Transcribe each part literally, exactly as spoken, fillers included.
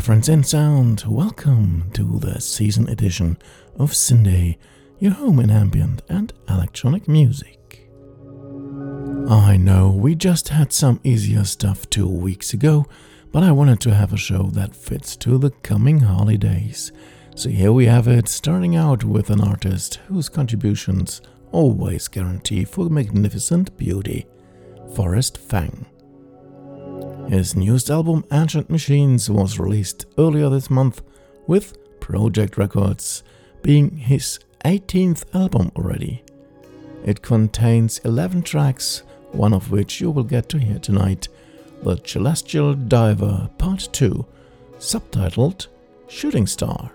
Friends in sound, welcome to the season edition of Syndae, your home in ambient and electronic music. I know we just had some easier stuff two weeks ago, but I wanted to have a show that fits to the coming holidays. So here we have it, starting out with an artist whose contributions always guarantee for magnificent beauty, Forrest Fang. His newest album, Ancient Machines, was released earlier this month, with Project Records being his eighteenth album already. It contains eleven tracks, one of which you will get to hear tonight, The Celestial Diver Part two, subtitled Shooting Star.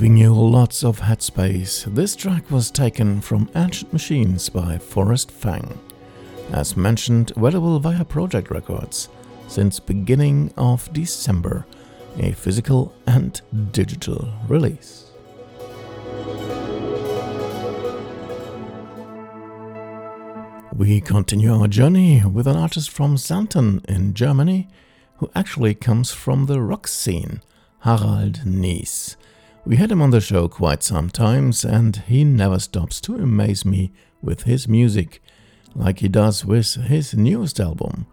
giving you lots of headspace, this track was taken from Ancient Machines by Forrest Fang. As mentioned, available via Project Records since beginning of December, a physical and digital release. We continue our journey with an artist from Xanten in Germany, who actually comes from the rock scene, Harald Nies. We had him on the show quite some times, and he never stops to amaze me with his music, like he does with his newest album.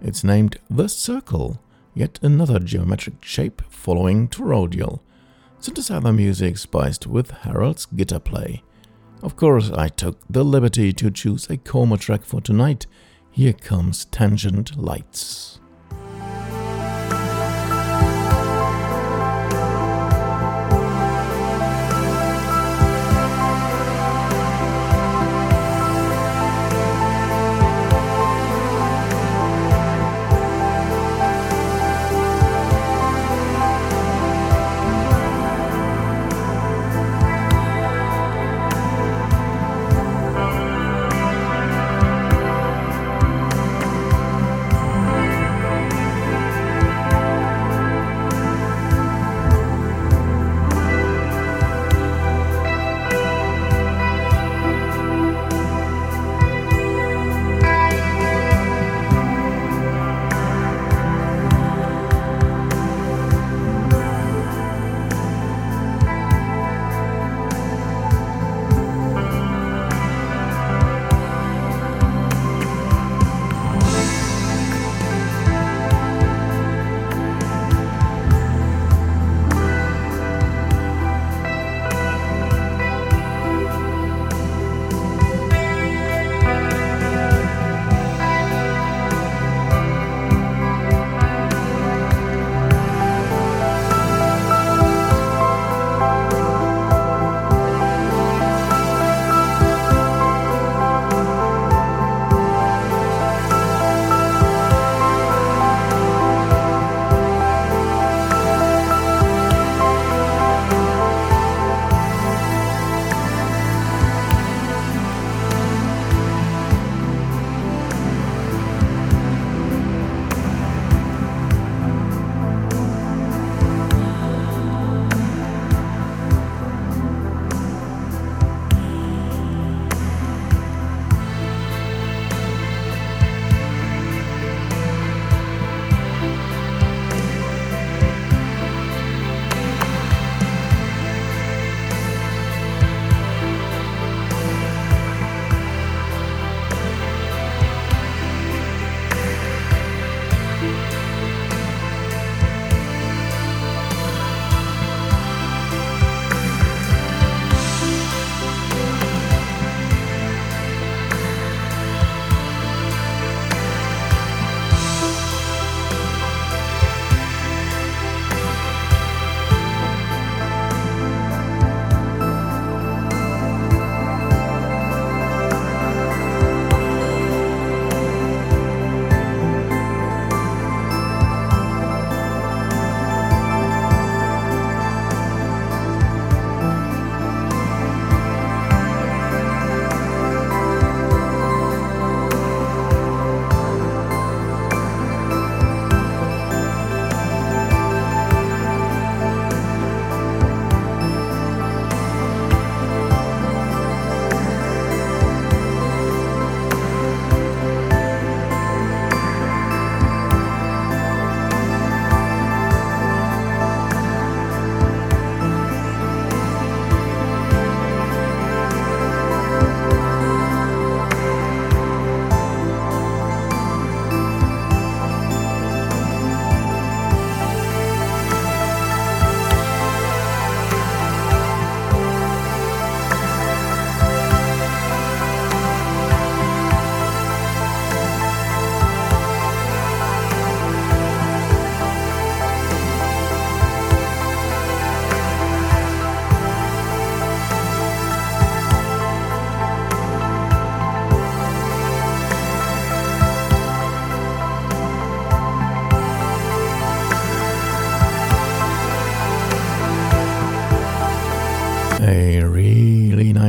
It's named The Circle, yet another geometric shape following toroidal. Synthesizer music spiced with Harald's guitar play. Of course, I took the liberty to choose a coma track for tonight. Here comes Tangent Lights.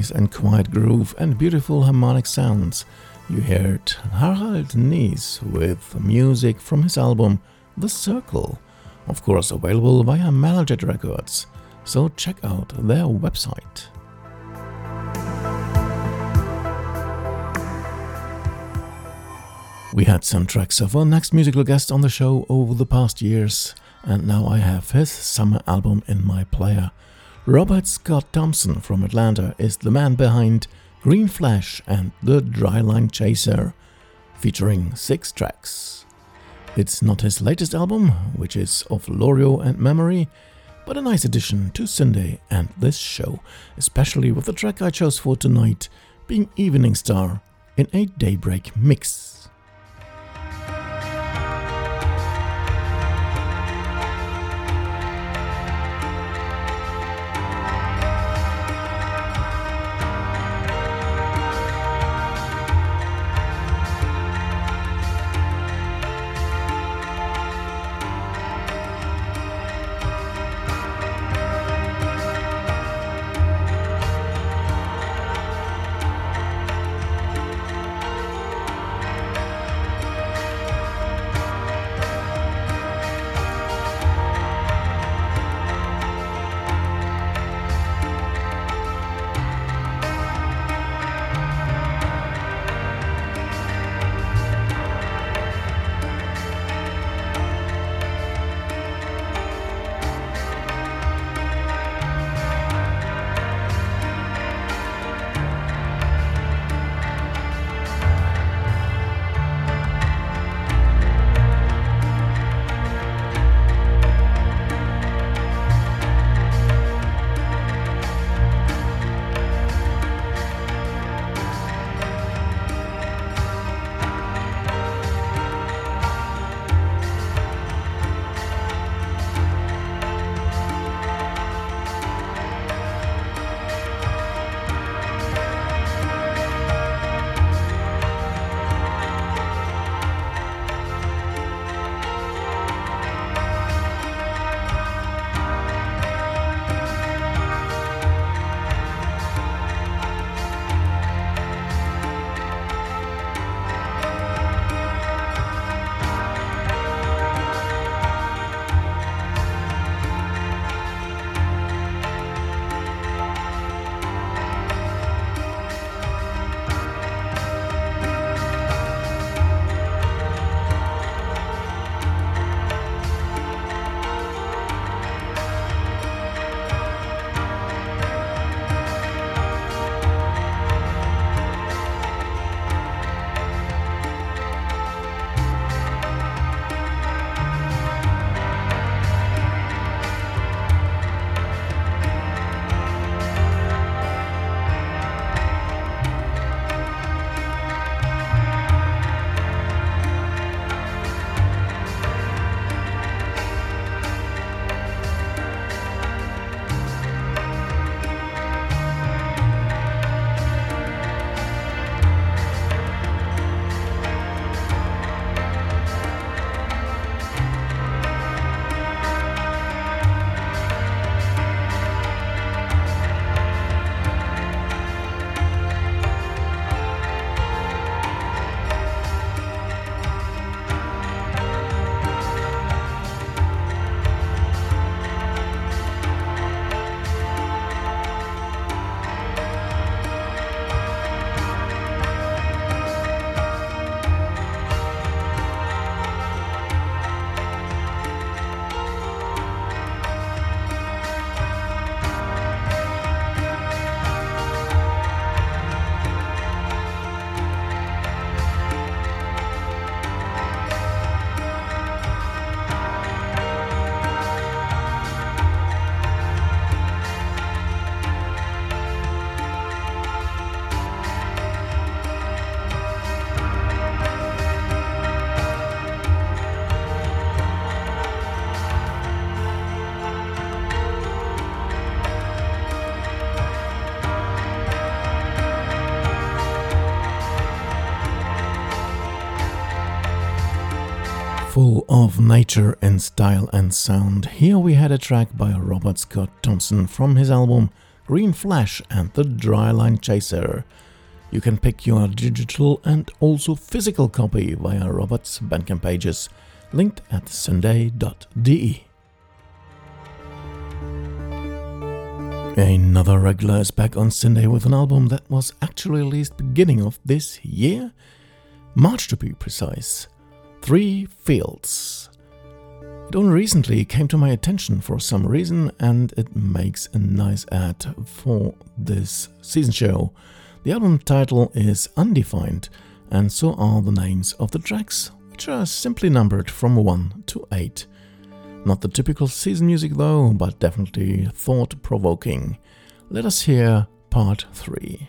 nice and quiet groove and beautiful harmonic sounds, you heard Harald Nies with music from his album The Circle, of course available via Meljet Records, so check out their website. We had some tracks of our next musical guest on the show over the past years, and now I have his summer album in my player. Robert Scott Thompson from Atlanta is the man behind Green Flash and the Dryline Chaser, featuring six tracks. It's not his latest album, which is of Lorio and Memory, but a nice addition to Syndae and this show, especially with the track I chose for tonight being Evening Star in a Daybreak mix. Full of nature in style and sound, here we had a track by Robert Scott Thompson from his album Green Flash and the Dryline Chaser. You can pick your digital and also physical copy via Robert's Bandcamp pages, linked at syndae dot d e. Another regular is back on Syndae with an album that was actually released beginning of this year, March to be precise, Three Fields. It only recently came to my attention for some reason, and it makes a nice ad for this season show. The album title is Undefined, and so are the names of the tracks, which are simply numbered from one to eight. Not the typical season music though, but definitely thought-provoking. Let us hear part three.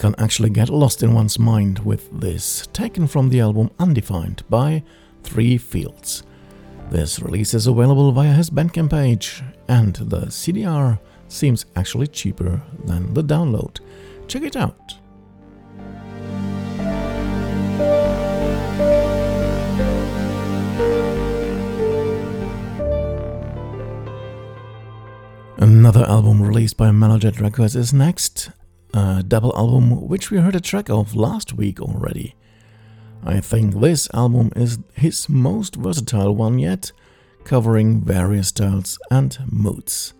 Can actually get lost in one's mind with this, taken from the album Undefined by Three Fields. This release is available via his Bandcamp page, and the C D R seems actually cheaper than the download. Check it out. Another album released by Meljet Records is next, a double album which we heard a track of last week already. I think this album is his most versatile one yet, covering various styles and moods.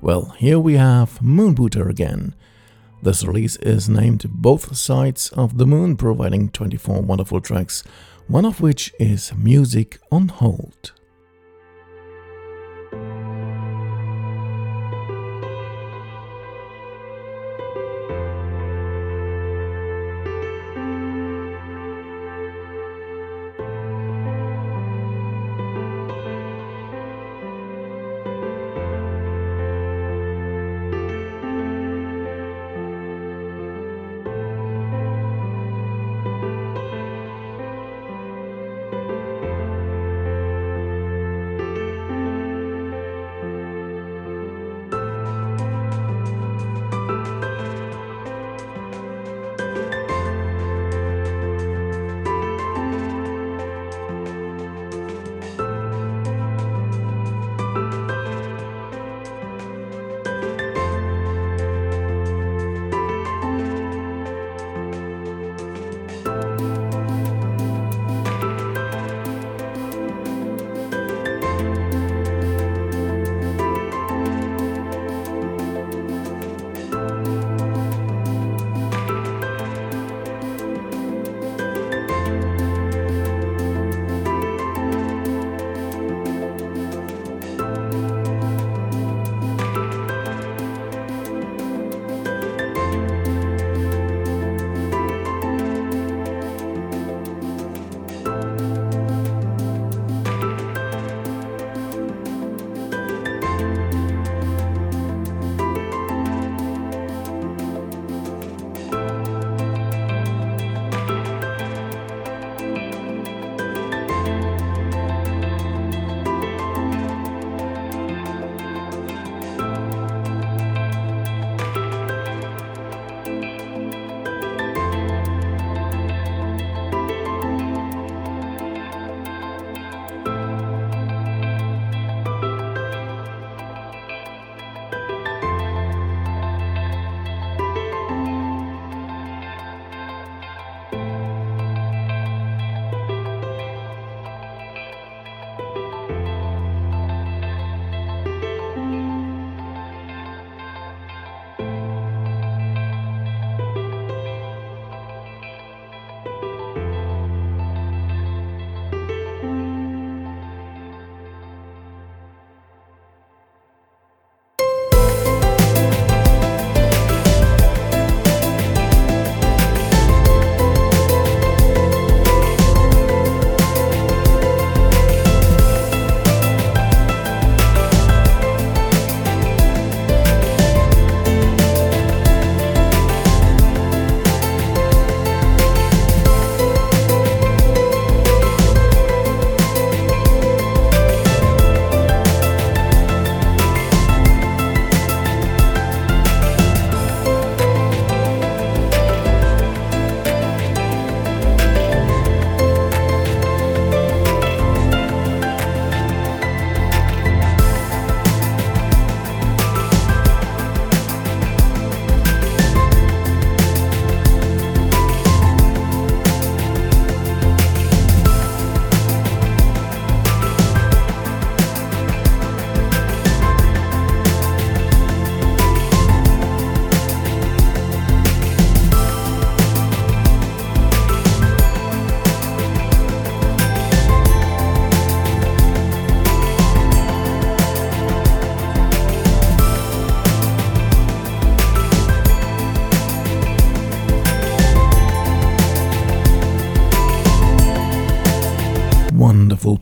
Well, here we have Moonbooter again. This release is named Both Sides of the Moon, providing twenty-four wonderful tracks, one of which is Music on Hold.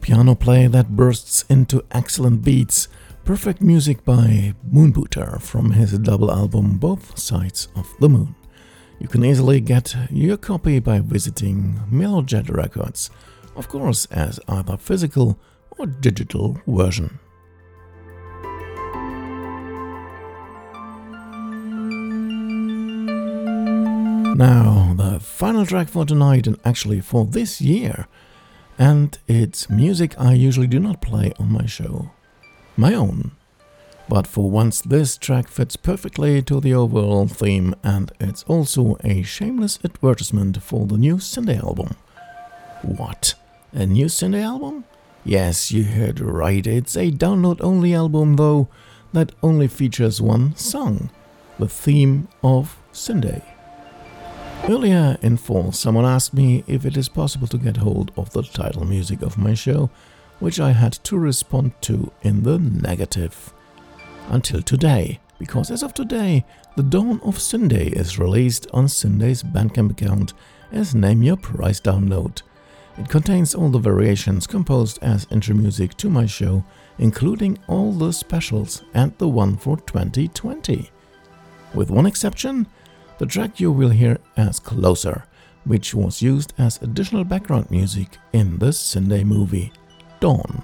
Piano play that bursts into excellent beats. Perfect music by Moonbooter from his double album Both Sides of the Moon. You can easily get your copy by visiting Meljet Records, of course as either physical or digital version. Now the final track for tonight, and actually for this year. And it's music I usually do not play on my show, my own. but for once this track fits perfectly to the overall theme, and it's also a shameless advertisement for the new Syndae album. What? A new Syndae album? Yes, you heard right, it's a download-only album though, that only features one song, the theme of Syndae. Earlier in fall, someone asked me if it is possible to get hold of the title music of my show, which I had to respond to in the negative. Until today, because as of today, The Dawn of Syndae is released on Syndae's Bandcamp account as Name Your Price download. It contains all the variations composed as intro music to my show, including all the specials and the one for twenty twenty. With one exception, the track you will hear as Closer, which was used as additional background music in the Syndae movie, Dawn.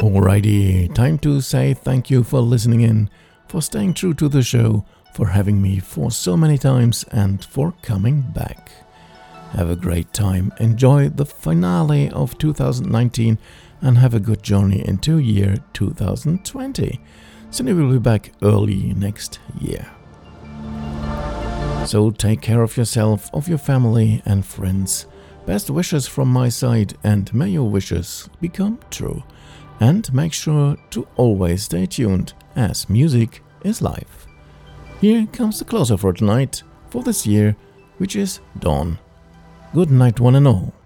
Alrighty, time to say thank you for listening in, for staying true to the show, for having me for so many times and for coming back. Have a great time, enjoy the finale of two thousand nineteen and have a good journey into year two thousand twenty. Syndae will be back early next year. So take care of yourself, of your family and friends. Best wishes from my side, and may your wishes become true. And make sure to always stay tuned, as music is life. Here comes the closer for tonight, for this year, which is Dawn. Good night, one and all.